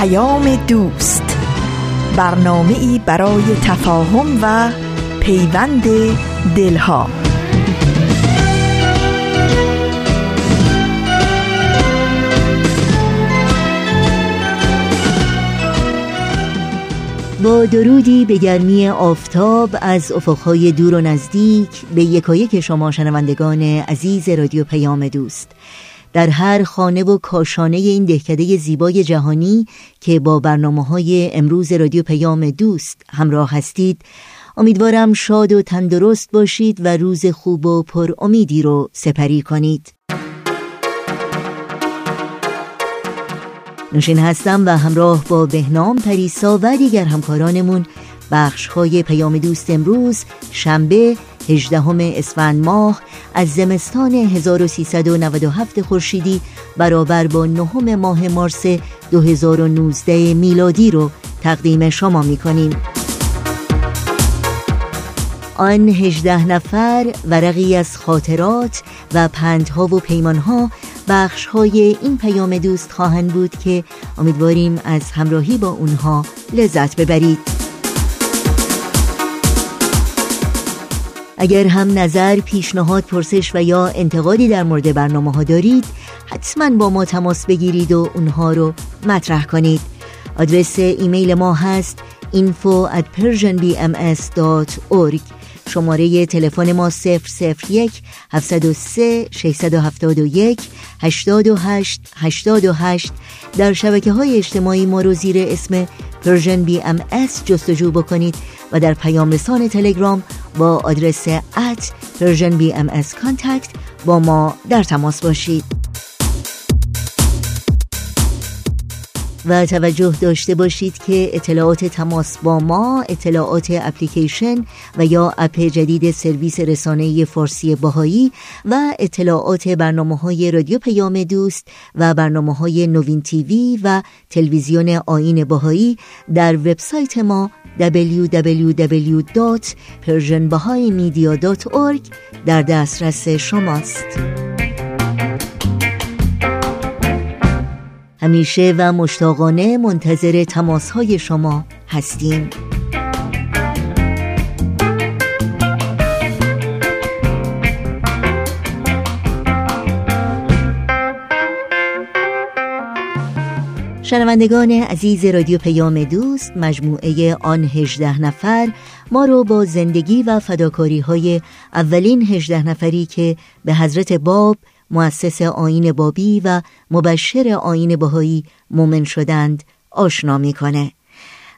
پیام دوست، برنامه‌ای برای تفاهم و پیوند دلها. با درودی به گرمی آفتاب از افقهای دور و نزدیک به یکایک شما شنوندگان عزیز رادیو پیام دوست، در هر خانه و کاشانه این دهکده زیبای جهانی که با برنامه‌های امروز رادیو پیام دوست همراه هستید، امیدوارم شاد و تندرست باشید و روز خوب و پر امیدی رو سپری کنید. نوشین هستم و همراه با بهنام پریسا و دیگر همکارانمون بخش‌های پیام دوست امروز شنبه 18 اسفند ماه از زمستان 1397 خورشیدی برابر با 9 ماه مارس 2019 میلادی رو تقدیم شما می‌کنیم. آن 18 نفر، ورقی از خاطرات و پندها و پیمانها بخش‌های این پیام دوست خواهند بود که امیدواریم از همراهی با اونها لذت ببرید. اگر هم نظر، پیشنهاد، پرسش و یا انتقادی در مورد برنامه‌ها دارید، حتما با ما تماس بگیرید و اونها رو مطرح کنید. آدرس ایمیل ما هست info@persianbms.org. شماره تلفن ما 001-703-671-828-828. در شبکه‌های اجتماعی ما رو زیر اسم Persian BMS جستجو بکنید و در پیام رسان تلگرام با آدرس @PersianBMSContact با ما در تماس باشید. و توجه داشته باشید که اطلاعات تماس با ما، اطلاعات اپلیکیشن و یا اپ جدید سرویس رسانه‌ای فارسی باهایی و اطلاعات برنامه‌های رادیو پیام دوست و برنامه‌های نوین تیوی و تلویزیون آیین باهایی در وبسایت ما www.persianbahaimedia.org در دسترس شماست. همیشه و مشتاقانه منتظر تماس‌های شما هستیم. شنوندگان عزیز رادیو پیام دوست، مجموعه آن 18 نفر ما رو با زندگی و فداکاری‌های اولین 18 نفری که به حضرت باب، مؤسس آیین بابی و مبشر آیین بهایی مؤمن شدند، آشنا می‌کنه.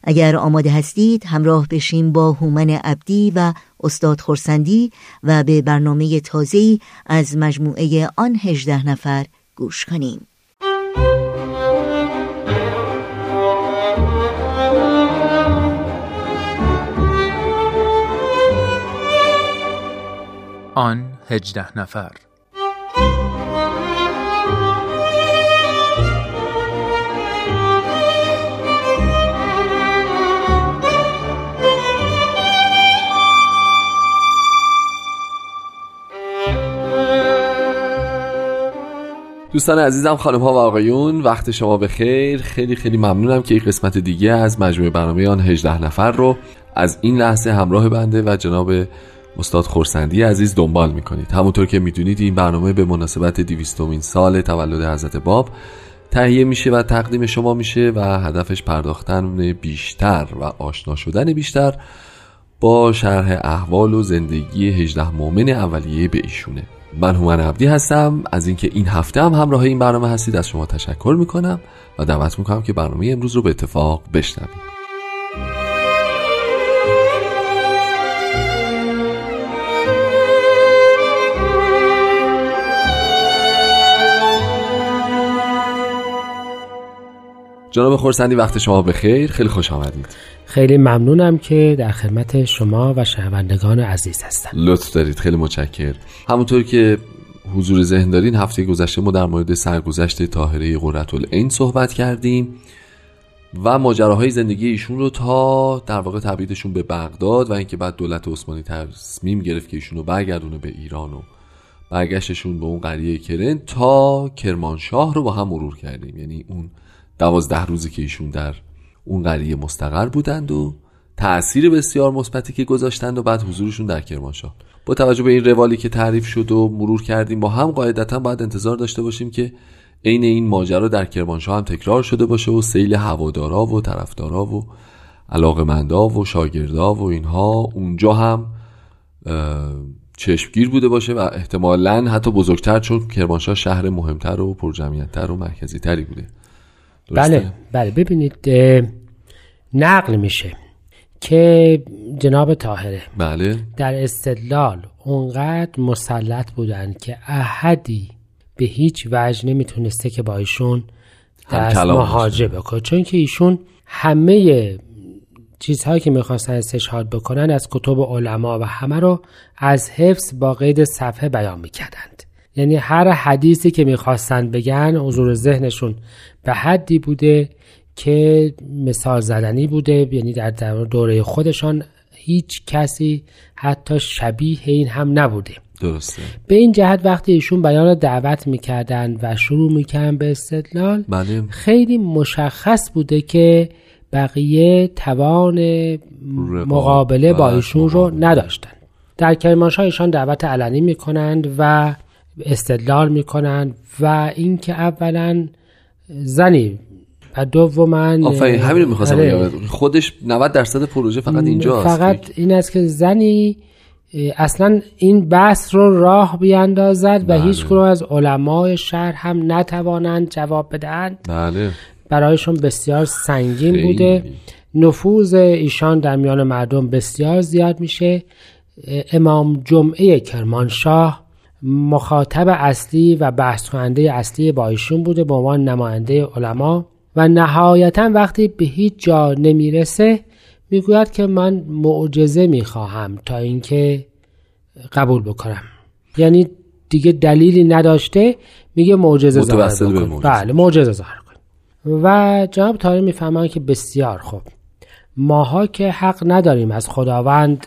اگر آماده هستید همراه بشیم با هومن عبدی و استاد خرسندی و به برنامه تازه‌ای از مجموعه آن 18 نفر گوش کنیم. آن 18 نفر. دوستان عزیزم، خانم‌ها و آقایون، وقت شما بخیر. خیلی خیلی ممنونم که یک قسمت دیگه از مجموعه برنامه آن 18 نفر رو از این لحظه همراه بنده و جناب استاد خرسندی عزیز دنبال میکنید. همونطور که میدونید این برنامه به مناسبت 200مین سال تولد حضرت باب تهیه میشه و تقدیم شما میشه و هدفش پرداختن بیشتر و آشنا شدن بیشتر با شرح احوال و زندگی 18 مؤمن اولیه به ایشونه. من هومن عبدی هستم. از اینکه این هفته هم همراه این برنامه هستید از شما تشکر میکنم و دعوت میکنم که برنامه امروز رو به اتفاق بشنوید. جناب خرسندی وقت شما بخیر، خیلی خوش آمدید. خیلی ممنونم که در خدمت شما و شنوندگان عزیز هستم. لطف دارید، خیلی متشکر. همونطور که حضور ذهن دارین هفته گذشته ما در مورد سرگذشت طاهره قرةالعین صحبت کردیم و ماجراهای زندگی ایشون رو تا در واقع تبعیدشون به بغداد و اینکه بعد دولت عثمانی تصمیم گرفت که ایشون رو برگردونه به ایران و برگشتشون به اون قریه کرند تا کرمانشاه رو با هم مرور کردیم. یعنی اون 12 روزی که ایشون در اون قریه مستقر بودند و تأثیر بسیار مثبتی که گذاشتند و بعد حضورشون در کرمانشاه. با توجه به این روالی که تعریف شد و مرور کردیم با هم، قاعدتاً باید انتظار داشته باشیم که عین این ماجرا در کرمانشاه هم تکرار شده باشه و سیل هوادارا و طرفدارا و علاقه‌مندا و شاگردا و اینها اونجا هم چشمگیر بوده باشه و احتمالاً حتی بزرگتر، چون کرمانشاه شهر مهمتر و پرجمعیت‌تر و مرکزی‌تری بوده. درسته؟ بله ببینید نقل میشه که جناب طاهره بله در استدلال اونقدر مسلط بودن که احدی به هیچ وجه نمیتونسته که با ایشون دست مهاجه بکنه، چون که ایشون همه چیزهایی که میخواستن استشهاد بکنن از کتب علما و همه رو از حفظ با قید صفحه بیان میکردند. یعنی هر حدیثی که میخواستن بگن حضور ذهنشون به حدی بوده که مثال زدنی بوده. یعنی در دوره خودشان هیچ کسی حتی شبیه این هم نبوده. درسته. به این جهت وقتی ایشون بیان دعوت میکردن و شروع میکردن به استدلال، خیلی مشخص بوده که بقیه توان مقابله با ایشون رو نداشتن. در کرمانشاه ایشان دعوت علنی میکنند و استدلال میکنند و اینکه اولا زنی و دومن آفرین همین رو میخواستم بگم، خودش 90% پروژه فقط اینجاست، فقط این است که زنی اصلا این بحث رو راه بیاندازد و هیچ گروه از علمای شهر هم نتوانند جواب بدهند. بله برایشون بسیار سنگین خیلی بوده. نفوذ ایشان در میان مردم بسیار زیاد میشه. امام جمعه کرمانشاه مخاطب اصلی و بحث کننده اصلی با ایشون بوده به عنوان نماینده علما و نهایتا وقتی به هیچ جا نمیرسه میگوید که من معجزه میخواهم تا اینکه قبول بکنم. یعنی دیگه دلیلی نداشته، میگه معجزه ظاهر کن. بله معجزه ظاهر کن. و جناب طاهری میفهمن که بسیار خوب، ماها که حق نداریم از خداوند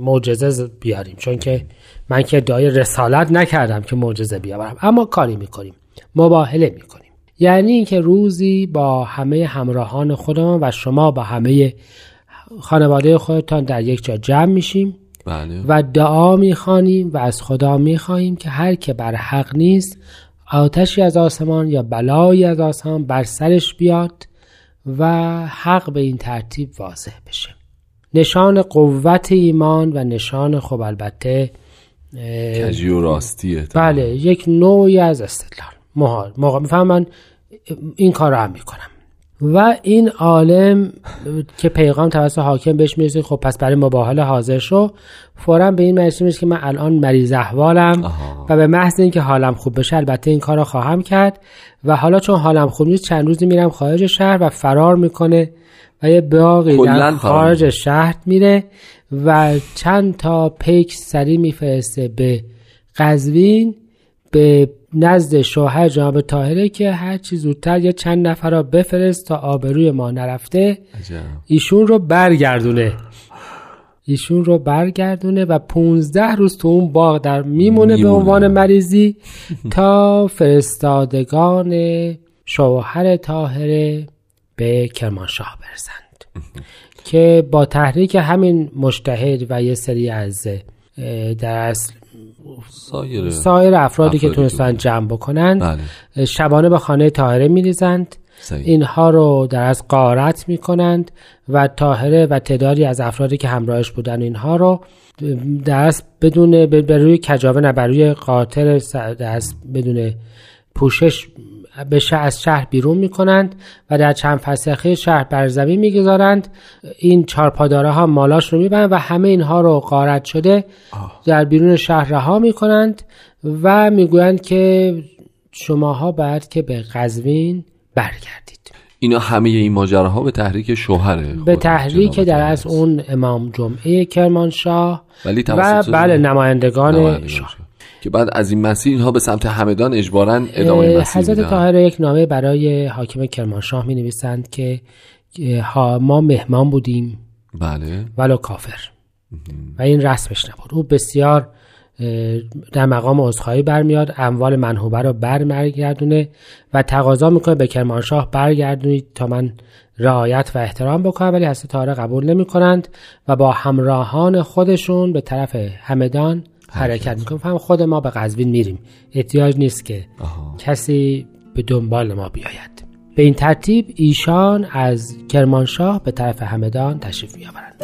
معجزه بیاریم، چون که من که ادعای رسالت نکردم که معجزه بیارم، اما کاری میکنیم، مباهله میکنیم. یعنی اینکه روزی با همه همراهان خودمان و شما با همه خانواده خودتان در یک جا جمع میشیم و دعا میخوانیم و از خدا میخواهیم که هر که بر حق نیست آتشی از آسمان یا بلایی از آسمان بر سرش بیاد و حق به این ترتیب واضح بشه. نشان قوت ایمان و نشان خب البته کجی و راستیه. بله یک نوعی از استدلال میفهمن این کار رو هم میکنم. و این عالم که پیغام توسط حاکم بهش میرسه، خب پس برای مباهله حاضر شو، فوراً به این مجلس میشه که من الان مریض احوالم و به محض اینکه حالم خوب بشه البته این کار رو خواهم کرد و حالا چون حالم خوب نیست چند روزی میرم خارج شهر و فرار میکنه و یه باقی در خارج شهر میره و چند تا پیک سری میفرسته به قزوین به نزد شوهر جناب طاهره که هر چی زودتر یا چند نفر را بفرست تا آبروی ما نرفته. عجب. ایشون رو برگردونه و 15 روز تو اون باغ در میمونه به عنوان مریضی تا فرستادگان شوهر طاهره به کرمانشاه برسند که با تحریک همین مجتهد و یه سری از در اصل سایر افرادی که تونستن جمع بکنن بله. شبانه به خانه طاهره میریزند، اینها رو در از غارت میکنند و طاهره و تعدادی از افرادی که همراهش بودن اینها رو در از بدون بر روی کجاوه نه بر روی قاطر در از بدون پوشش از شهر بیرون میکنند و در چند فسخه شهر بر زمین میگذارند. این چارپاداره ها مالاش رو میبرند و همه اینها رو غارت شده در بیرون شهر رها میکنند و میگویند که شماها باید که به قزوین برگردید. اینا همه این ماجراها به تحریک شوهره، به تحریک در از اون امام جمعه کرمانشاه و بله نمایندگان شهر که بعد از این مسیر اینها به سمت همدان اجباراً ادامه مسیر میدن. حضرت طاهره یک نامه برای حاکم کرمانشاه می نویسند که ما مهمان بودیم بله ولو کافر و این رسمش نبود. او بسیار در مقام عذرخواهی برمیاد، اموال منهوبه رو برمیگردونه و تقاضا میکنه به کرمانشاه برگردونید تا من رعایت و احترام بکنم، ولی حضرت طاهره قبول نمیکنند و با همراهان خودشون به طرف همدان حرکت میکنیم. فهم خود ما به قزوین میریم، احتیاج نیست که کسی به دنبال ما بیاید. به این ترتیب ایشان از کرمانشاه به طرف همدان تشریف میآورند.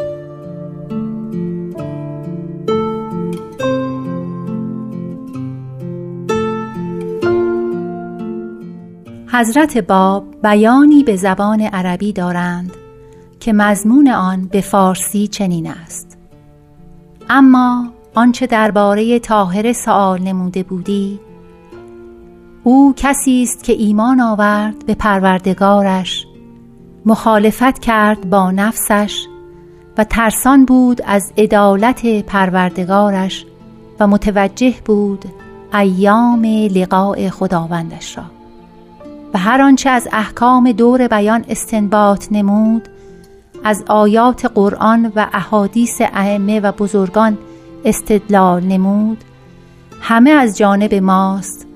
حضرت باب بیانی به زبان عربی دارند که مضمون آن به فارسی چنین است: اما آنچه درباره طاهره سؤال نموده بودی، او کسی است که ایمان آورد به پروردگارش، مخالفت کرد با نفسش و ترسان بود از عدالت پروردگارش و متوجه بود ایام لقاء خداوندش را و هر آنچه از احکام دور بیان استنباط نمود، از آیات قرآن و احادیث ائمه و بزرگان استدلال نمود، همه از جانب ماست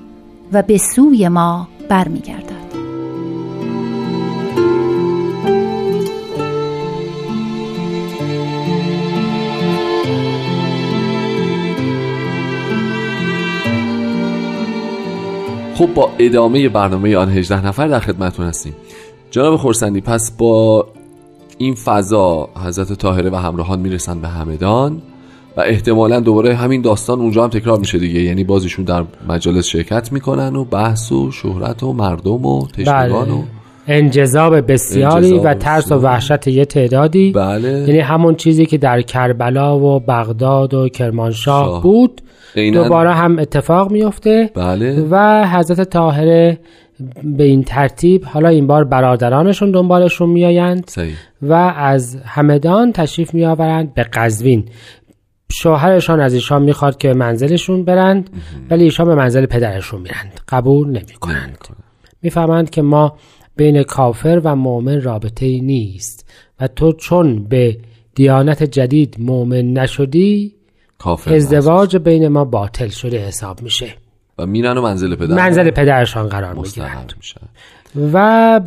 و به سوی ما برمیگردد. خب با ادامه برنامه آن 18 نفر در خدمتتون هستیم. جناب خورسندی، پس با این فضا حضرت طاهره و همراهان میرسن به همدان و احتمالاً دوباره همین داستان اونجا هم تکرار میشه دیگه، یعنی بازشون در مجالس شرکت میکنن و بحث و شهرت و مردم و تشنگان و انجذاب بسیاری و ترس و وحشت یه تعدادی، یعنی همون چیزی که در کربلا و بغداد و کرمانشاه بود دوباره هم اتفاق میفته. و حضرت طاهره به این ترتیب حالا این بار برادرانشون دنبالشون میایند و از همدان تشریف میآورند به قزوین. شوهرشان از ایشان میخواد که به منزلشون برند، ولی ایشان به منزل پدرشون میرند، قبول نمیکنند. میفهمند که ما بین کافر و مؤمن رابطه‌ای نیست و تو چون به دیانت جدید مؤمن نشدی ازدواج بین ما باطل شده حساب میشه و میرن و منزل پدرشان قرار میگیرند. و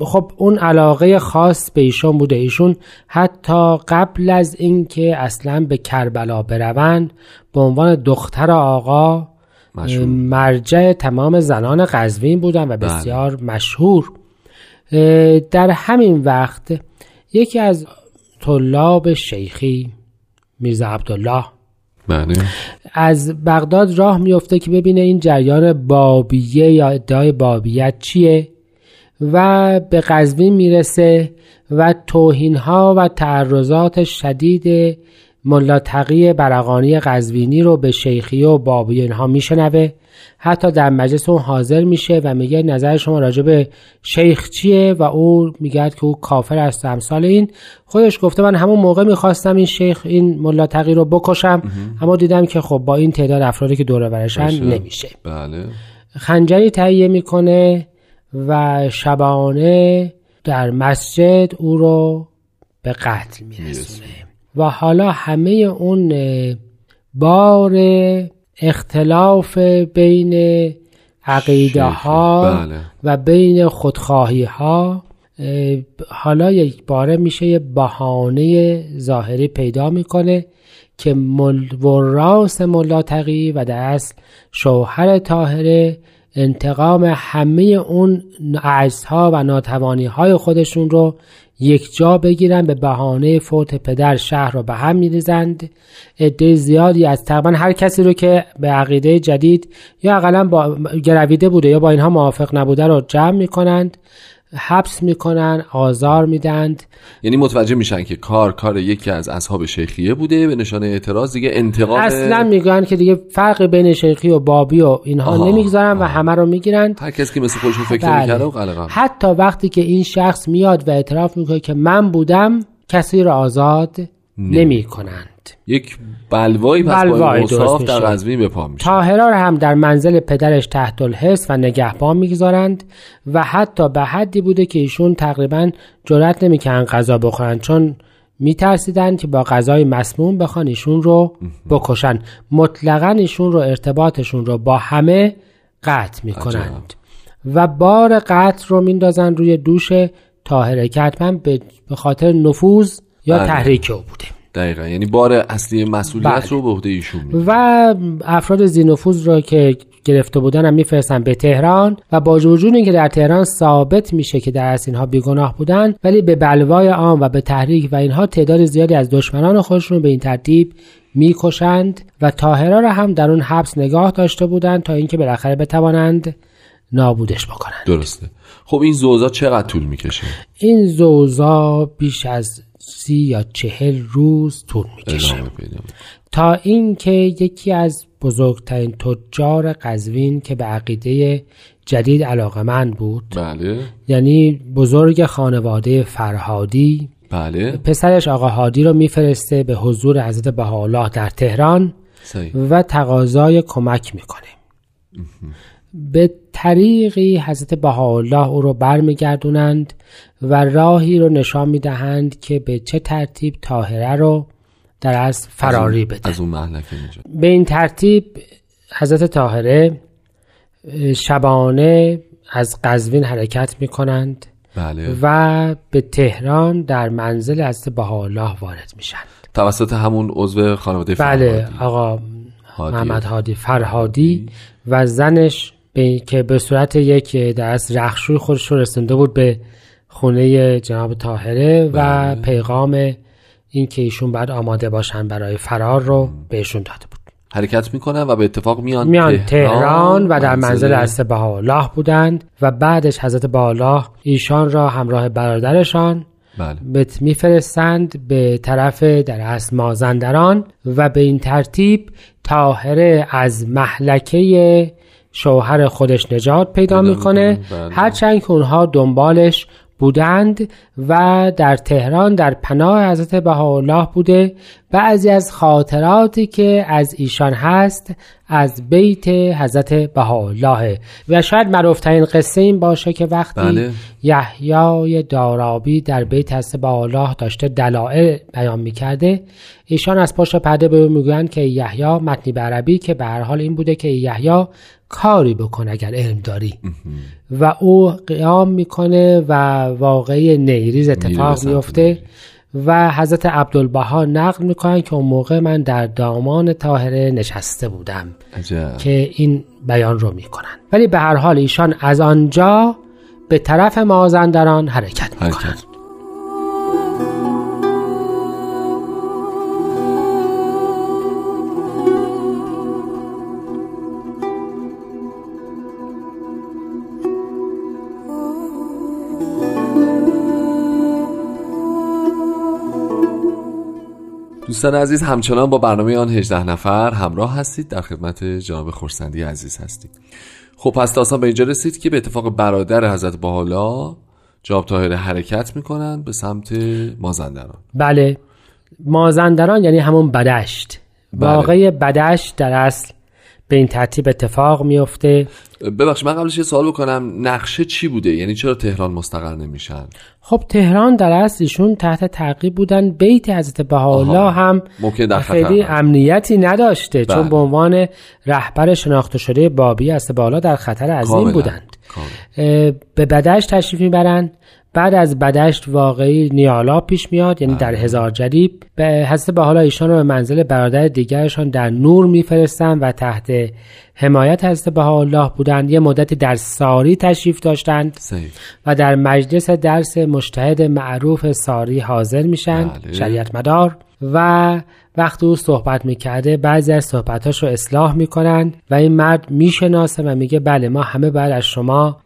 خب اون علاقه خاص به ایشون بوده. ایشون حتی قبل از این که اصلا به کربلا بروند به عنوان دختر آقا مشهور، مرجع تمام زنان قزوین بودن و بسیار مشهور. در همین وقت یکی از طلاب شیخی میرزا عبدالله از بغداد راه میفته که ببینه این جریان بابیه یا ادعای بابیت چیه و به قزوین میرسه و توهین‌ها و تعرضات شدید ملا تقی برقانی قزوینی رو به شیخی و بابیه اینها میشنوه. حتی در مجلس اون حاضر میشه و میگه نظر شما راجع به شیخ چیه و او میگه که او کافر است، امثال این. خودش گفته من همون موقع میخواستم این شیخ، این ملا تقی رو بکشم، اما دیدم که خب با این تعداد افرادی که دور و برشن نمیشه. خنجری تهیه میکنه و شبانه در مسجد او رو به قتل میرسونه و حالا همه اون بار اختلاف بین عقیده ها و بین خودخواهی ها حالا یک باره میشه یه بهانه ظاهری پیدا میکنه که وراث ملا تقی و در اصل شوهر طاهره انتقام همه اون عجزها و ناتوانی های خودشون رو یک جا بگیرن. به بهانه فوت پدر شهر رو به هم می‌ریزند. عده زیادی از تقریبا هر کسی رو که به عقیده جدید یا اقلا با گرویده بوده یا با اینها موافق نبوده رو جمع می‌کنند، حبس می‌کنند، آزار می‌دند. یعنی متوجه میشن که کار یکی از اصحاب شیخیه بوده، به نشانه اعتراض دیگه انتقام اصلا میگن که دیگه فرق بین شیخی و بابی و اینها نمیگذارن و همه رو میگیرند. هر کسی که مثل خودشون فکر می‌کنه و قلقم. حتی وقتی که این شخص میاد و اعتراف میکنه که من بودم، کسی رو آزاد نمی‌کنند. یک بلوایی پس با مصاف در قزوین به پا میشه. طاهره را هم در منزل پدرش تحت الحس و نگهبان میگذارند و حتی به حدی بوده که ایشون تقریبا جرئت نمیکنن غذا بخورن، چون میترسیدن که با غذای مسموم بخوان ایشون رو بکشن. مطلقاً ایشون رو ارتباطشون رو با همه قطع میکنند و بار قطع رو میندازن روی دوش طاهره که حتما به خاطر نفوذ یا تحریک او بوده. دقیقاً، یعنی بار اصلی مسئولیت رو به عهده ایشون میده و افراد زینفوز رو که گرفته بودن هم میفرستن به تهران و با وجود اینکه در تهران ثابت میشه که در اصل اینها بیگناه بودن، ولی به بلوای عام و به تحریک و اینها تعداد زیادی از دشمنان خودشون به این ترتیب میکشند و طاهره را هم در اون حبس نگاه داشته بودند تا اینکه بالاخره بتوانند نابودش بکنند. درسته. خب این زوزا چقدر طول میکشه؟ این زوزا بیش از 30 یا 40 روز طول میکشه تا اینکه یکی از بزرگترین تجار قزوین که به عقیده جدید علاقمند بود، بله، یعنی بزرگ خانواده فرهادی، بله، پسرش آقا هادی رو میفرسته به حضور حضرت بهاءالله در تهران صحیح. و تقاضای کمک میکنه. به طریقی حضرت بهاءالله او رو برمیگردونند و راهی رو نشان میدهند که به چه ترتیب طاهره رو در از فراری بدن از اون مهلکه نجات. به این ترتیب حضرت طاهره شبانه از قزوین حرکت میکنند، بله، و به تهران در منزل حضرت بهاءالله وارد میشن توسط همون عضو خانواده فرهادی، بله، آقا محمد هادی فرهادی و زنش که به صورت یک درست رخشوی خودش رو رسنده بود به خونه جناب طاهره و پیغام این که ایشون بعد آماده باشن برای فرار رو بهشون داده بود. حرکت میکنن و به اتفاق میان تهران و در منزل حضرت بهاءالله بودند و بعدش حضرت بهاءالله ایشان را همراه برادرشان میفرستند به طرف درست مازندران و به این ترتیب طاهره از مهلکه شوهر خودش نجات پیدا میکنه، هرچند که اونها دنبالش بودند و در تهران در پناه حضرت بهاءالله بوده. بعضی از خاطراتی که از ایشان هست از بیت حضرت بهاءالله و شاید معروف‌ترین قصه این باشه که وقتی یحیای دارابی در بیت حضرت بهاءالله داشته دلائل بیان میکرده، ایشان از پشت پرده به او میگویند که یحیی متنی به عربی که به هر حال این بوده که یحیی کاری بکن اگر علم داری و او قیام میکنه و واقعه نیریز اتفاق میفته و حضرت عبدالبها نقل میکنن که اون موقع من در دامان طاهره نشسته بودم که این بیان رو میکنن. ولی به هر حال ایشان از آنجا به طرف مازندران حرکت میکنن. دوستان عزیز، همچنان با برنامه آن 18 نفر همراه هستید، در خدمت جناب خورسندی عزیز هستید. خب پس داستان به اینجا رسید که به اتفاق برادر حضرت بهاءالله جناب طاهره حرکت میکنن به سمت مازندران. بله، مازندران یعنی همون بدشت، بله. واقعه بدشت در اصل به این ترتیب اتفاق میفته. ببخشید من قبلش یه سوال بکنم، نقشه چی بوده؟ یعنی چرا تهران مستقر نمیشن؟ خب تهران در اصلشون تحت تعقیب بودن. بیت حضرت بهاءالله هم خیلی امنیتی نداشته، چون به عنوان رهبر شناخته شده بابی حضرت بهاءالله در خطر عظیم بودند. به بدشت تشریف میبرن. بعد از بدشت واقعی نیالا پیش میاد، یعنی در هزار جریب به حضرت بهاءالله ایشان رو به منزل برادر دیگرشان در نور میفرستن و تحت حمایت حضرت بهاءالله بودند. یه مدتی در ساری تشریف داشتند و در مجلس درس مجتهد معروف ساری حاضر میشن، شریعت مدار، و وقتی او صحبت میکرده بعضی از صحبتاش رو اصلاح میکنن و این مرد میشناسه و میگه بله ما همه بعد از شما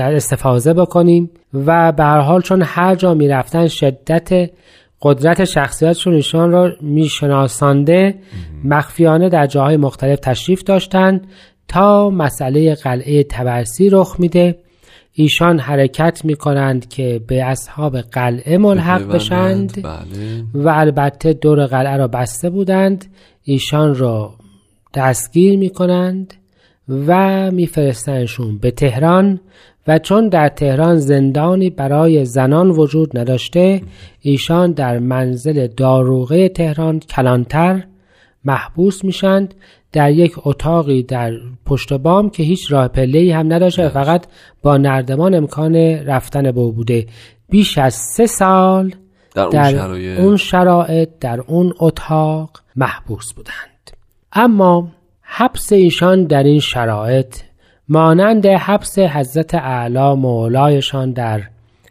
استفاده بکنیم. و به هر حال چون هر جا میرفتن شدت قدرت شخصیتشون ایشان را میشناسانده، مخفیانه در جاهای مختلف تشریف داشتن تا مسئله قلعه طبرسی رخ میده. ایشان حرکت میکنند که به اصحاب قلعه ملحق بشند، بله. و البته دور قلعه را بسته بودند، ایشان را دستگیر میکنند و میفرستنشون به تهران و چون در تهران زندانی برای زنان وجود نداشته، ایشان در منزل داروغه تهران کلانتر محبوس میشند در یک اتاقی در پشت بام که هیچ راه پله‌ای هم نداشته، فقط با نردبان امکان رفتن به او بوده. بیش از 3 سال در اون شرایط در اون اتاق محبوس بودند. اما حبس ایشان در این شرایط مانند حبس حضرت اعلی مولایشان در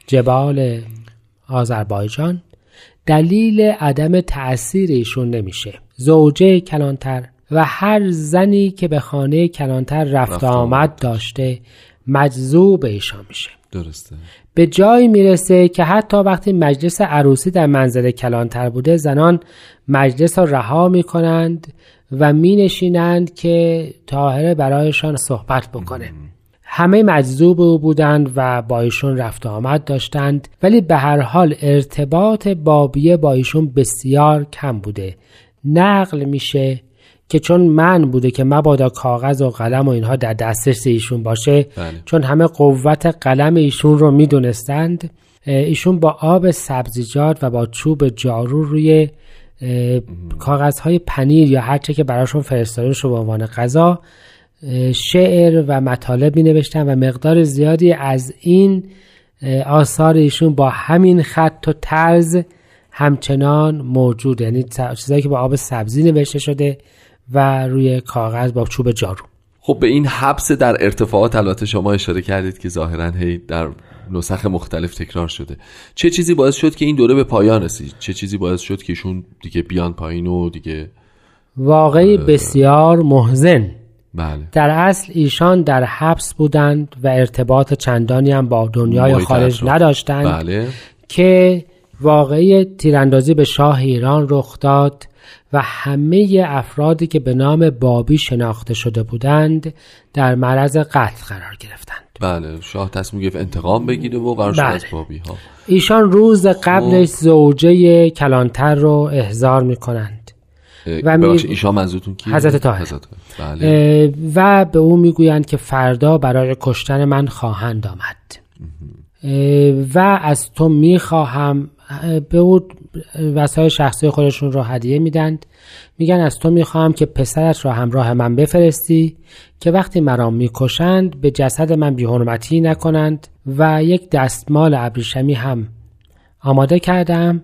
جبال آذربایجان دلیل عدم تأثیر ایشون نمیشه. زوجه کلانتر و هر زنی که به خانه کلانتر رفت آمد داشته مجذوب ایشان میشه. درسته. به جایی میرسه که حتی وقتی مجلس عروسی در منزل کلانتر بوده، زنان مجلس را رها میکنند و مینشینند که طاهره برایشان صحبت بکنه. همه مجذوب او بودند و با ایشون رفت آمد داشتند، ولی به هر حال ارتباط بابیه با ایشون بسیار کم بوده. نقل میشه که چون من بوده که مبادا کاغذ و قلم و اینها در دسترس ایشون باشه، بله. چون همه قوت قلم ایشون رو میدونستند، ایشون با آب سبزیجات و با چوب جارو روی کاغذهای پنیر یا هر چه که براشون فرستاده شده به عنوان غذا شعر و مطالب مینوشتن و مقدار زیادی از این آثار ایشون با همین خط و طرز همچنان موجود، یعنی چیزایی که با آب سبزی نوشته شده و روی کاغذ با چوب جارو. خب به این حبس در ارتفاعات البته شما اشاره کردید که ظاهراً هی در نسخ مختلف تکرار شده. چه چیزی باعث شد که این دوره به پایان رسید؟ چه چیزی باعث شد که ایشون دیگه بیان پایین و دیگه واقعی بسیار محزن. بله. در اصل ایشان در حبس بودند و ارتباط چندانی هم با دنیای خارج نداشتند. بله. که واقعی تیراندازی به شاه ایران رخ داد و همه افرادی که به نام بابی شناخته شده بودند در معرض قتل قرار گرفتند. بله، شاه تصمیم گرفت انتقام بگیره و قرار شد از بابی ها. ایشان روز قبلش زوجه کلانتر رو احضار میکنند و ایشان منظورتون کیه؟ حضرت طاهره. بله. و به او میگویند که فردا برای کشتن من خواهند آمد و از تو میخواهم، به او وسایل شخصی خودشون رو هدیه میدند، میگن از تو میخواهم که پسرت را همراه من بفرستی که وقتی مرا میکشند به جسد من بی‌حرمتی نکنند و یک دستمال ابریشمی هم آماده کردم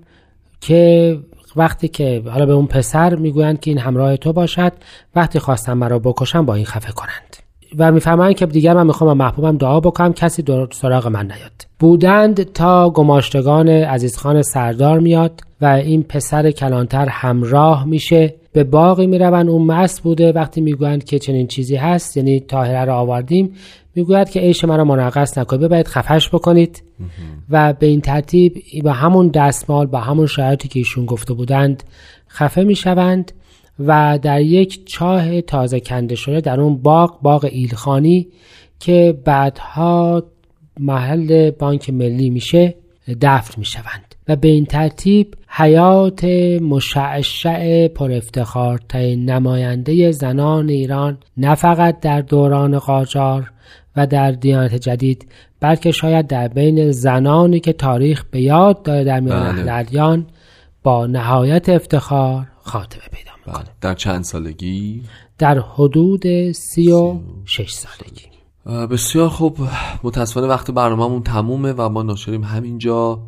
که وقتی که حالا به اون پسر میگویند که این همراه تو باشد، وقتی خواستم مرا بکشند با این خفه کنند و میفهمند که دیگر من میخوام محبوبم دعا بکنم کسی سراغ من نیاد. بودند تا گماشتگان عزیزخان سردار میاد و این پسر کلانتر همراه میشه. به باغی میروند، اون مست بوده. وقتی میگویند که چنین چیزی هست، یعنی طاهره را آوردیم، میگوید که عیش من را منعقص نکنید، ببرید خفش بکنید. و به این ترتیب با همون دستمال با همون شرایطی که ایشون گفته بودند خفه میشوند و در یک چاه تازه کنده شده در اون باغ ایلخانی که بعدها محل بانک ملی میشه دفن میشوند و به این ترتیب حیات مشعشع پر افتخارترین نماینده زنان ایران نه فقط در دوران قاجار و در دیانت جدید، بلکه شاید در بین زنانی که تاریخ به یاد داره در میان اهل ادیان با نهایت افتخار خاتمه پیدا میکنه. در چند سالگی؟ در حدود 36 سالگی. بسیار خوب، متاسفانه وقت برنامه‌مون تمومه و ما ناچاریم همینجا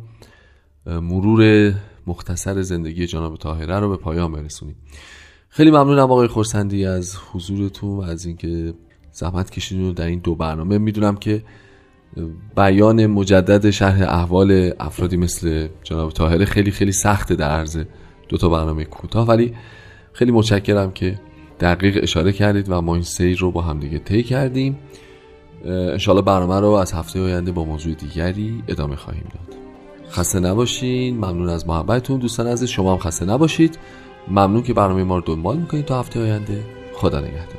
مرور مختصر زندگی جناب طاهره رو به پایان برسونیم. خیلی ممنونم آقای خرسندی از حضورتون و از اینکه زحمت کشیدین در این 2 برنامه. میدونم که بیان مجدد شرح احوال افرادی مثل جناب طاهره خیلی خیلی سخته در عرض 2 تا برنامه کوتاه، ولی خیلی متشکرم که دقیق اشاره کردید و ما این سیر رو با هم دیگه طی کردیم. انشالله برنامه رو از هفته آینده با موضوع دیگری ادامه خواهیم داد. خسته نباشین. ممنون از محبتتون دوستان عزیز. شما هم خسته نباشید. ممنون که برنامه ما رو دنبال میکنید. تا هفته آینده، خدا نگهدارتون.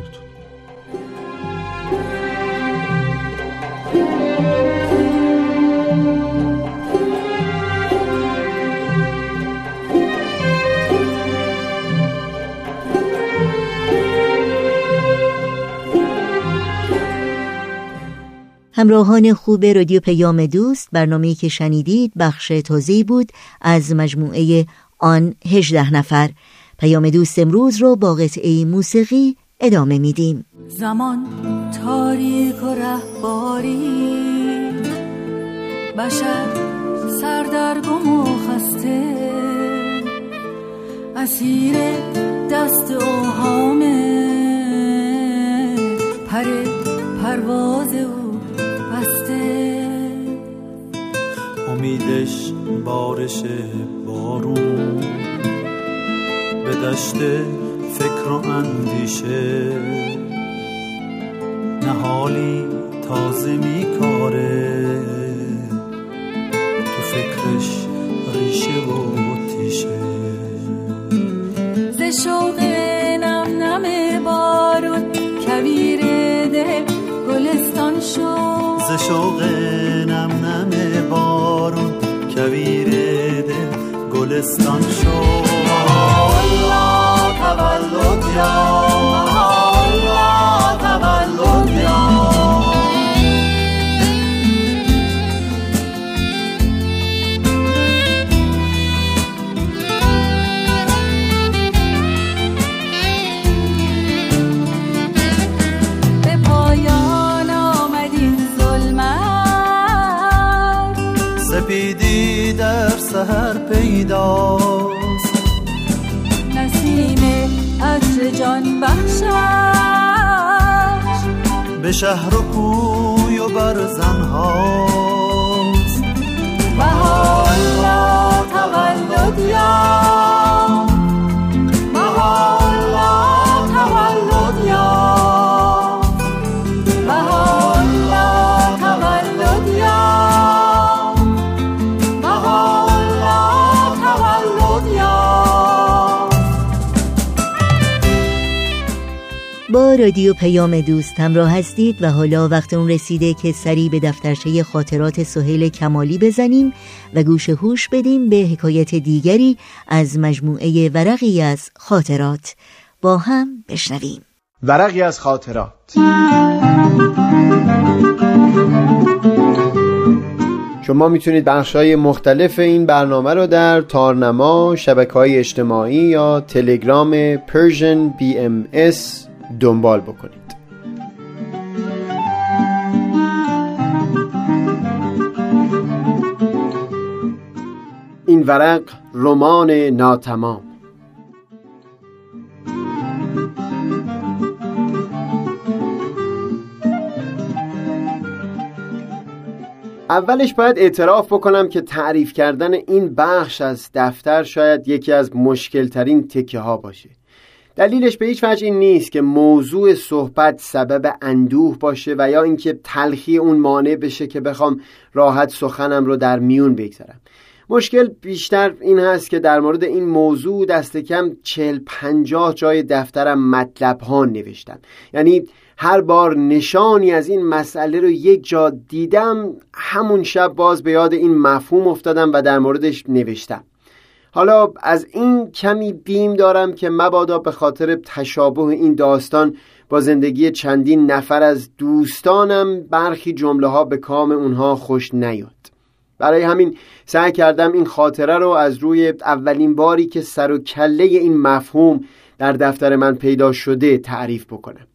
همراهان خوب رادیو پیام دوست، برنامه‌ای که شنیدید بخش تازه‌ای بود از مجموعه آن 18 نفر. پیام دوست امروز رو با قطعه موسیقی ادامه میدیم. زمان تاریک و رهباری، بشر سردرگم و خسته، اسیر دست اوهامه، پر پرواز او بسته، امیدش بارش بارون به دشت فکر و اندیشه، نهالی تازه میکاره تو فکرش ریشه و تیشه، ز شوق نم نم بارون کویر دل گلستان شد، ز شوق نم نم بارون کویر دل گلستان شد. تولد یا الله، تولد یا به پایان آمد این ظلمت، سپیدی در سحر پیدا، جان بخشش به شهر و کوی و بر زنهاست، محالا تولد یا، محالا تولد یا، محالا تولد یا، محالا تولد یا. با رادیو پیام دوست همراه هستید و حالا وقت اون رسیده که سری به دفترچه خاطرات سهیل کمالی بزنیم و گوش هوش بدیم به حکایت دیگری از مجموعه ورقی از خاطرات. با هم بشنویم. ورقی از خاطرات. شما میتونید بخش‌های مختلف این برنامه رو در تارنما، شبکه‌های اجتماعی یا تلگرام Persian BMS دنبال بکنید. این ورق رمان ناتمام. اولش باید اعتراف بکنم که تعریف کردن این بخش از دفتر شاید یکی از مشکل ترین تکه ها باشه. دلیلش به هیچ وجه این نیست که موضوع صحبت سبب اندوه باشه و یا اینکه تلخی اون مانع بشه که بخوام راحت سخنم رو در میون بگذارم. مشکل بیشتر این هست که در مورد این موضوع دست کم 40-50 جای دفترم مطلب ها نوشتم. یعنی هر بار نشانی از این مسئله رو یک جا دیدم، همون شب باز به یاد این مفهوم افتادم و در موردش نوشتم. حالا از این کمی بیم دارم که مبادا به خاطر تشابه این داستان با زندگی چندین نفر از دوستانم برخی جمله ها به کام اونها خوش نیاد. برای همین سعی کردم این خاطره رو از روی اولین باری که سر و کله این مفهوم در دفتر من پیدا شده تعریف بکنم.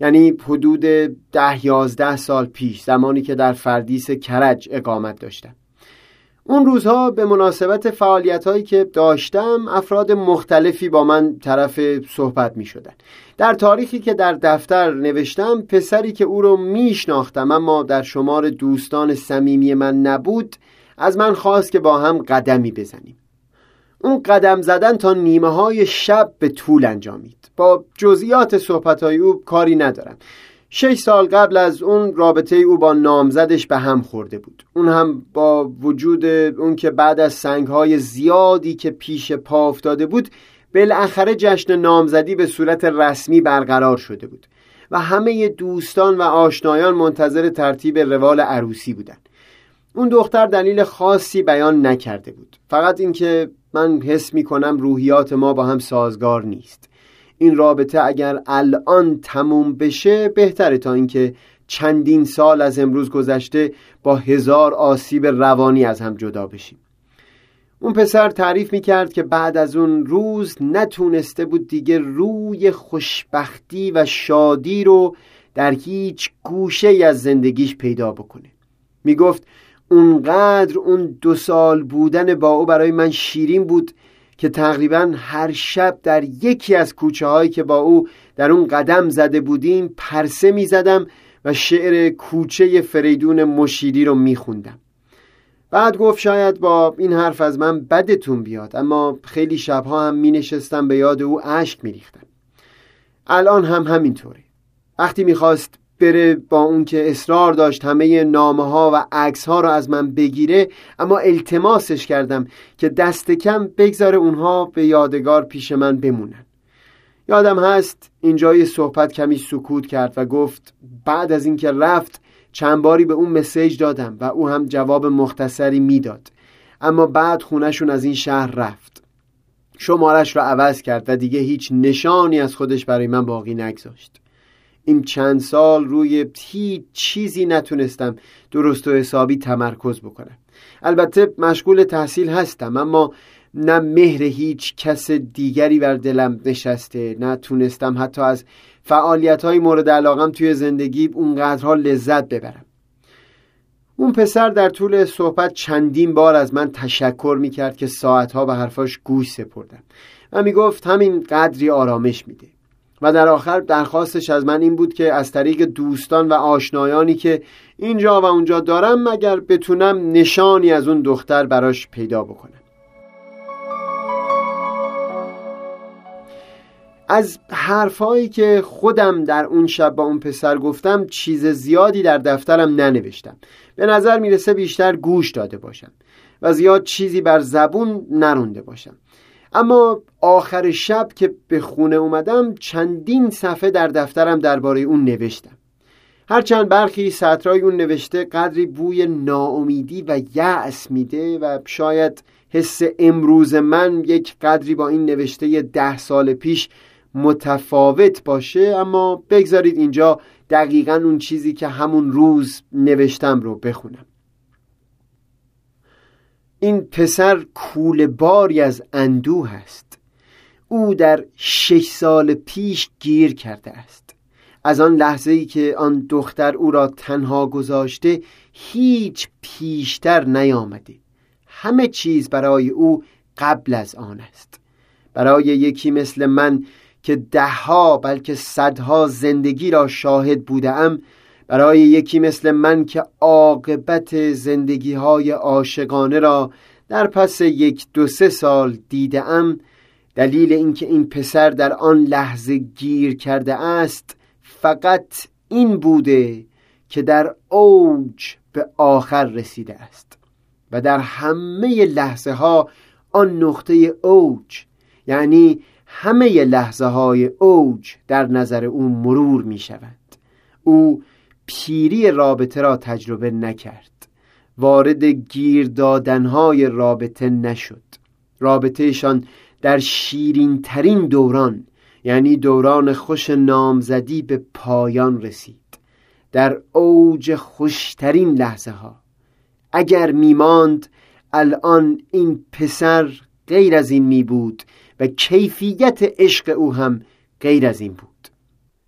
یعنی حدود 10-11 سال پیش، زمانی که در فردیس کرج اقامت داشتم. اون روزها به مناسبت فعالیت‌هایی که داشتم افراد مختلفی با من طرف صحبت می‌شدن. در تاریخی که در دفتر نوشتم پسری که او رو می‌شناختم اما در شمار دوستان صمیمی من نبود از من خواست که با هم قدمی بزنیم. اون قدم زدن تا نیمه‌های شب به طول انجامید. با جزئیات صحبت‌های او کاری ندارم. 6 سال قبل از اون رابطه او با نامزدش به هم خورده بود. اون هم با وجود اون که بعد از سنگ‌های زیادی که پیش پا افتاده بود بالاخره جشن نامزدی به صورت رسمی برقرار شده بود و همه دوستان و آشنایان منتظر ترتیب روال عروسی بودن. اون دختر دلیل خاصی بیان نکرده بود، فقط این که من حس می‌کنم روحیات ما با هم سازگار نیست. این رابطه اگر الان تموم بشه بهتره تا اینکه چندین سال از امروز گذشته با 1000 آسیب روانی از هم جدا بشیم. اون پسر تعریف میکرد که بعد از اون روز نتونسته بود دیگه روی خوشبختی و شادی رو در هیچ گوشه از زندگیش پیدا بکنه. میگفت اونقدر اون 2 سال بودن با او برای من شیرین بود که تقریبا هر شب در یکی از کوچه هایی که با او در اون قدم زده بودیم پرسه میزدم و شعر کوچه فریدون مشیری رو میخوندم. بعد گفت شاید با این حرف از من بدتون بیاد، اما خیلی شبها هم مینشستم به یاد او اشک میریختم. الان هم همینطوره. وقتی میخواست بره، با اون که اصرار داشت همه نامه ها و عکس ها رو از من بگیره، اما التماسش کردم که دست کم بگذاره اونها به یادگار پیش من بمونن. یادم هست اینجای صحبت کمی سکوت کرد و گفت بعد از اینکه رفت چند باری به اون مسیج دادم و او هم جواب مختصری میداد، اما بعد خونشون از این شهر رفت. شمارش رو عوض کرد و دیگه هیچ نشانی از خودش برای من باقی نگذاشت. این چند سال روی هیچ چیزی نتونستم درست و حسابی تمرکز بکنم. البته مشغول تحصیل هستم، اما نه مهر هیچ کس دیگری بر دلم نشسته، نه تونستم حتی از فعالیت‌های مورد علاقم توی زندگی اونقدرها لذت ببرم. اون پسر در طول صحبت چندین بار از من تشکر میکرد که ساعتها به حرفاش گوش سپردم و میگفت همین قدری آرامش میده. و در آخر درخواستش از من این بود که از طریق دوستان و آشنایانی که اینجا و اونجا دارم مگر بتونم نشانی از اون دختر براش پیدا بکنم. از حرفایی که خودم در اون شب با اون پسر گفتم چیز زیادی در دفترم ننوشتم. به نظر میرسه بیشتر گوش داده باشم و زیاد چیزی بر زبون نرونده باشم. اما آخر شب که به خونه اومدم چندین صفحه در دفترم درباره اون نوشتم. هرچند برخی سطرای اون نوشته قدری بوی ناامیدی و یأس میده و شاید حس امروز من یک قدری با این نوشته 10 سال پیش متفاوت باشه، اما بگذارید اینجا دقیقاً اون چیزی که همون روز نوشتم رو بخونم. این پسر کوله باری از اندوه است. او در 6 سال پیش گیر کرده است. از آن لحظه‌ای که آن دختر او را تنها گذاشته هیچ پیشتر نیامده. همه چیز برای او قبل از آن است. برای یکی مثل من که 10 بلکه 100 زندگی را شاهد بودم، برای یکی مثل من که عاقبت زندگی‌های عاشقانه را در پس 1-2-3 سال دیدم، دلیل اینکه این پسر در آن لحظه گیر کرده است فقط این بوده که در اوج به آخر رسیده است و در همه لحظه ها آن نقطه اوج، یعنی همه لحظه های اوج در نظر او مرور می شود. او پیری رابطه را تجربه نکرد، وارد گیر دادنهای رابطه نشد. رابطهشان در شیرین ترین دوران، یعنی دوران خوش نامزدی، به پایان رسید، در اوج خوشترین لحظه ها. اگر میماند الان این پسر غیر از این میبود و کیفیت عشق او هم غیر از این بود.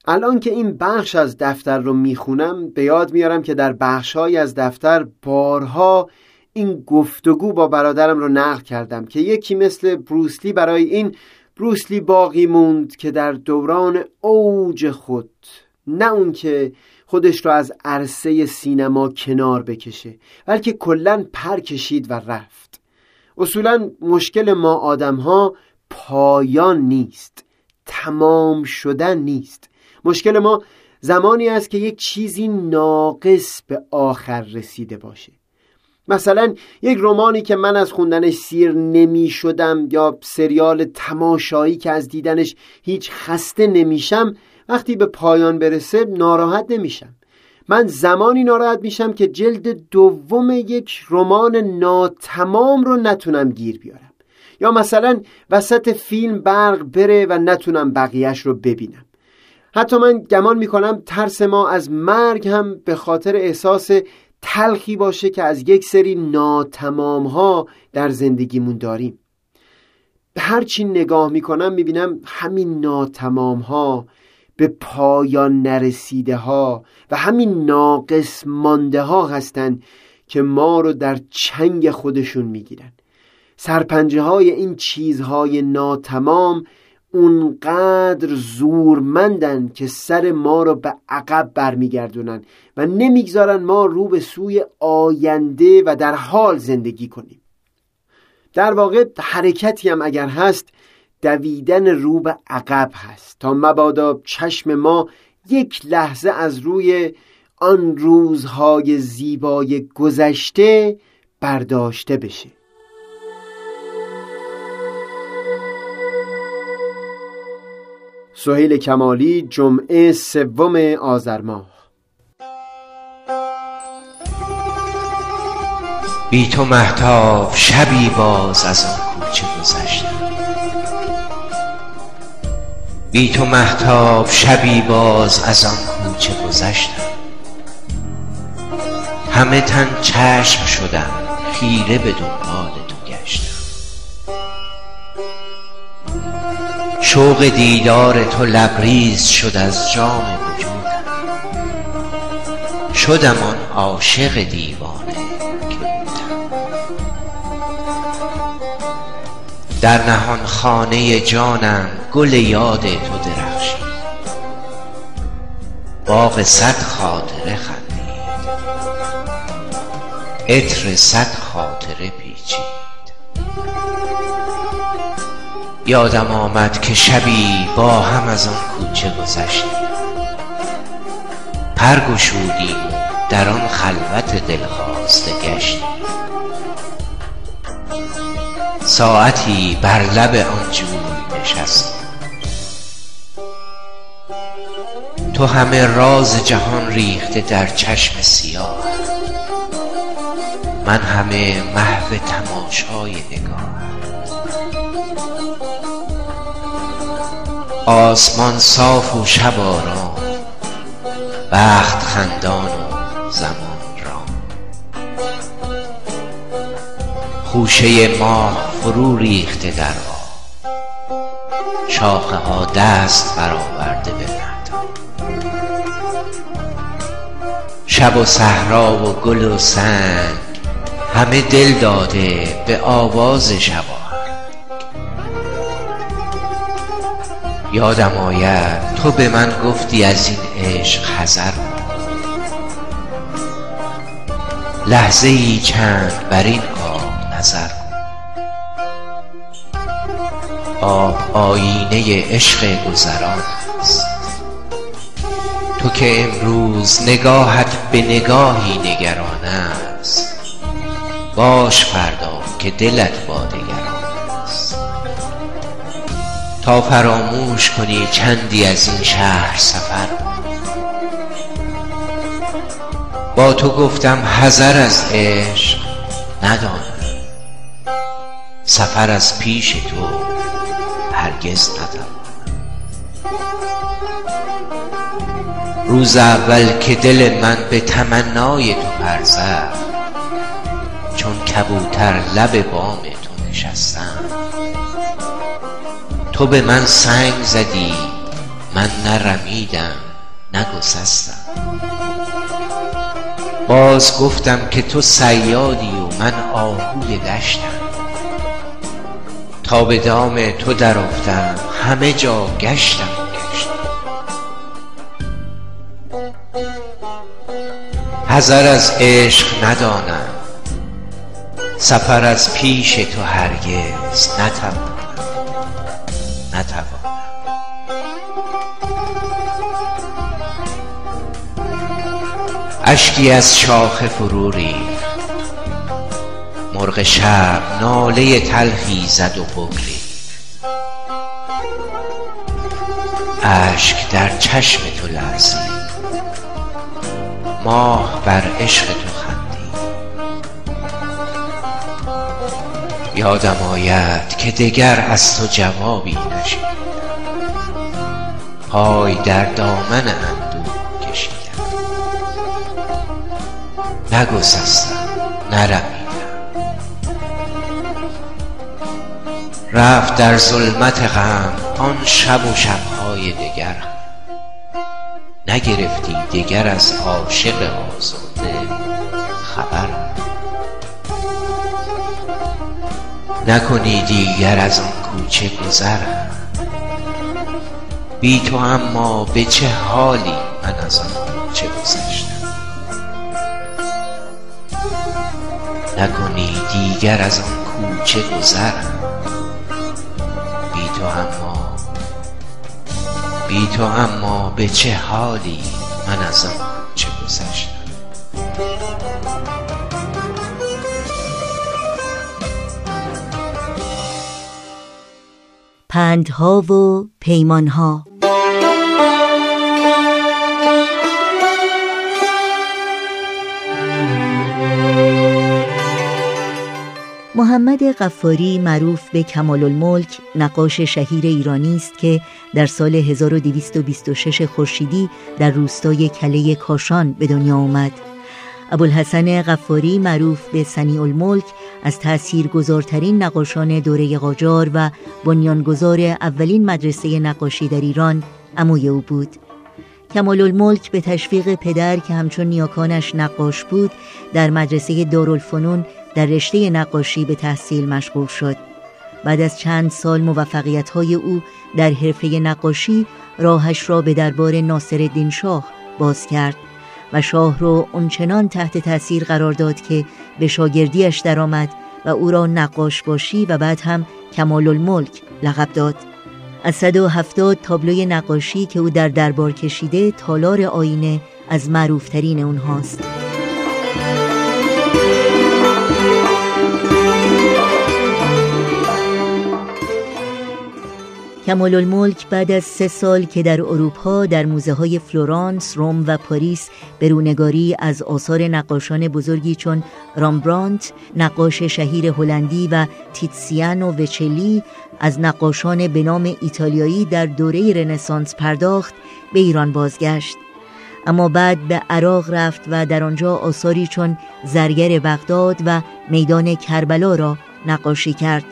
الان که این بخش از دفتر رو میخونم به یاد میارم که در بخش‌های از دفتر بارها این گفتگو با برادرم رو نقل کردم که یکی مثل بروسلی برای این بروسلی باقی موند که در دوران اوج خود، نه اون که خودش رو از عرصه سینما کنار بکشه، بلکه کلاً پر کشید و رفت. اصولاً مشکل ما آدم‌ها پایان نیست، تمام شدن نیست. مشکل ما زمانی است که یک چیزی ناقص به آخر رسیده باشه. مثلا یک رمانی که من از خوندنش سیر نمی شدم یا سریال تماشایی که از دیدنش هیچ خسته نمیشم، وقتی به پایان برسه ناراحت نمیشم. من زمانی ناراحت میشم که جلد دوم یک رمان ناتمام رو نتونم گیر بیارم، یا مثلا وسط فیلم برق بره و نتونم بقیهش رو ببینم. حتی من گمان میکنم ترس ما از مرگ هم به خاطر احساس تلخی باشه که از یک سری ناتمام ها در زندگیمون داریم. به هر چی نگاه میکنم میبینم همین ناتمام ها، به پایان نرسیده ها و همین ناقص مانده ها هستن که ما رو در چنگ خودشون میگیرن. سرپنجه های این چیزهای ناتمام اونقدر زورمندن که سر ما رو به عقب برمیگردونن و نمیگذارن ما رو به سوی آینده و در حال زندگی کنیم. در واقع حرکتی هم اگر هست، دویدن رو به عقب هست تا مبادا چشم ما یک لحظه از روی آن روزهای زیبای گذشته برداشته بشه. سهیل کمالی، جمعه 3 آذر ماه. بی تو مهتاب شبی باز از آن کوچه گذشتم، بی تو مهتاب شبی باز از آن کوچه گذشتم، همه تن چشم شدم خیره به دنبال تو گشتم، شوق دیدار تو لبریز شد از جام وجودم، شدم آن عاشق دیوانه که بودم، در نهان خانه جانم گل یاد تو درخشید، باغ صد خاطره خندید، عطر صد خاطره پیچید، یادم آمد که شبی با هم از آن کوچه گذشتیم، پرگشودیم در آن خلوت دلخواسته گشتیم، ساعتی بر لب آن جوی نشستیم، تو همه راز جهان ریخته در چشم سیاه، من همه محو تماشای نگاه، آسمان صاف و شب آرام، بخت خندان و زمان رام، خوشه ماه فرو ریخته در آب، شاخه ها دست برآورده به مهتاب، شب و صحرا و گل و سنگ همه دل داده به آواز شب. یادم آید تو به من گفتی از این عشق حذر کن، لحظه ای چند بر این آب نظر کن، آب آینه عشق گذران است، تو که امروز نگاهت به نگاهی نگران است، باش فردا که دلت با دگران، تا فراموش کنی چندی از این شهر سفر بود. با تو گفتم حذر از عشق ندانم، سفر از پیش تو هرگز ندانم، روز اول که دل من به تمنای تو پرزد، چون کبوتر لب بام تو نشستم، تو به من سنگ زدی، من نرمیدم نگسستم، باز گفتم که تو صیادی و من آهوی دشتم، تا به دام تو در افتم همه جا گشتم گشتم، حذر از عشق ندانم، سفر از پیش تو هرگز نتوانم، اشکی از شاخه فرو ریخت، مرغ شب ناله تلخی زد و بگریخت، اشک در چشم تو لرزید، ماه بر عشق تو خندید، یادم آید که دگر از تو جوابی نشنیدم، پای در دامن اندوه کشیدم، نگسستم نرمیدم، رفت در ظلمت غم آن شب و شبهای دگر، نگرفتی دگر از عاشق آزاده خبر، نکنی دیگر از آن کوچه گذرم، بی تو اما به چه حالی من از آن کوچه گذشتم، نکنی دیگر از آن کوچه گذرم، بی تو اما به چه حالی من از آن کوچه گذشتم. پندها و پیمانها. محمد غفاری معروف به کمال الملک، نقاش شهیر ایرانی است که در سال 1226 خورشیدی در روستای کله کاشان به دنیا آمد. ابوالحسن غفاری معروف به صنیع الملک از تأثیرگذارترین نقاشان دوره قاجار و بنیانگذار اولین مدرسه نقاشی در ایران عموی او بود. کمال الملک به تشویق پدر که همچون نیاکانش نقاش بود، در مدرسه دارالفنون در رشته نقاشی به تحصیل مشغول شد. بعد از چند سال موفقیت‌های او در حرفه نقاشی، راهش را به دربار ناصرالدین شاه باز کرد و شاه را اونچنان تحت تأثیر قرار داد که به شاگردیش درآمد و او را نقاش باشی و بعد هم کمال الملک لقب داد. از 170 تابلوی نقاشی که او در دربار کشیده، تالار آینه از معروفترین اونهاست. کمال الملک بعد از 3 سال که در اروپا در موزه های فلورانس، روم و پاریس به رونگاری از آثار نقاشان بزرگی چون رامبرانت، نقاش شهیر هلندی و تیتسیان و وچلی، از نقاشان به نام ایتالیایی در دوره رنسانس پرداخت، به ایران بازگشت. اما بعد به عراق رفت و در آنجا آثاری چون زرگر بغداد و میدان کربلا را نقاشی کرد.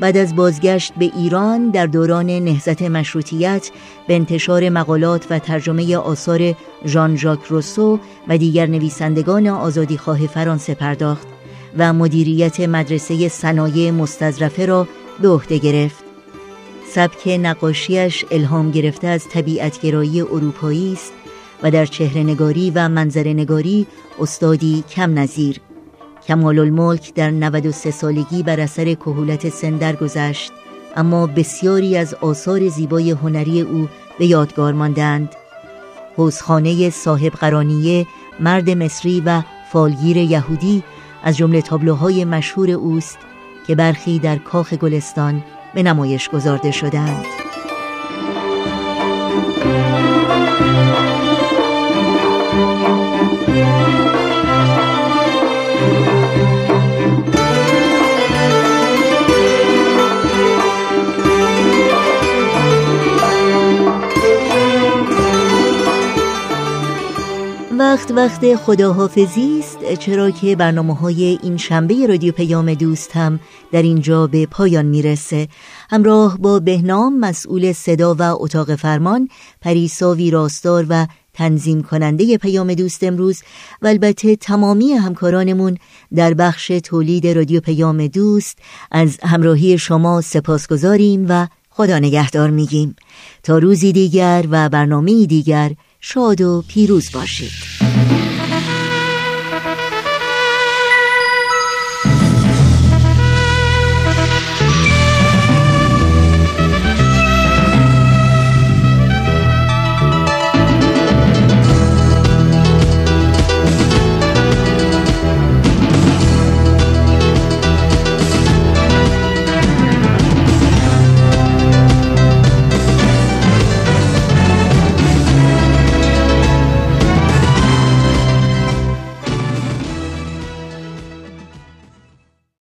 بعد از بازگشت به ایران در دوران نهضت مشروطیت به انتشار مقالات و ترجمه آثار ژان ژاک روسو و دیگر نویسندگان آزادیخواه فرانسه پرداخت و مدیریت مدرسه صنایع مستظرفه را به عهده گرفت. سبک نقاشیش الهام گرفته از طبیعتگرایی اروپایی است و در چهره‌نگاری و منظره‌نگاری استادی کم نظیر. کمال الملک در 93 سالگی بر اثر کهولت سن درگذشت، اما بسیاری از آثار زیبای هنری او به یادگار ماندند. حوزخانه صاحب قرانیه، مرد مصری و فالگیر یهودی از جمله تابلوهای مشهور اوست که برخی در کاخ گلستان به نمایش گذارده شدند. وقت خداحافظی است، چرا که برنامه‌های این شنبه رادیو پیام دوست هم در اینجا به پایان میرسه. همراه با بهنام مسئول صدا و اتاق فرمان، پریسا ویراستار و تنظیم کننده پیام دوست امروز و البته تمامی همکارانمون در بخش تولید رادیو پیام دوست، از همراهی شما سپاسگزاریم و خدا نگهدار میگیم تا روزی دیگر و برنامه‌ای دیگر. شاد و پیروز باشید.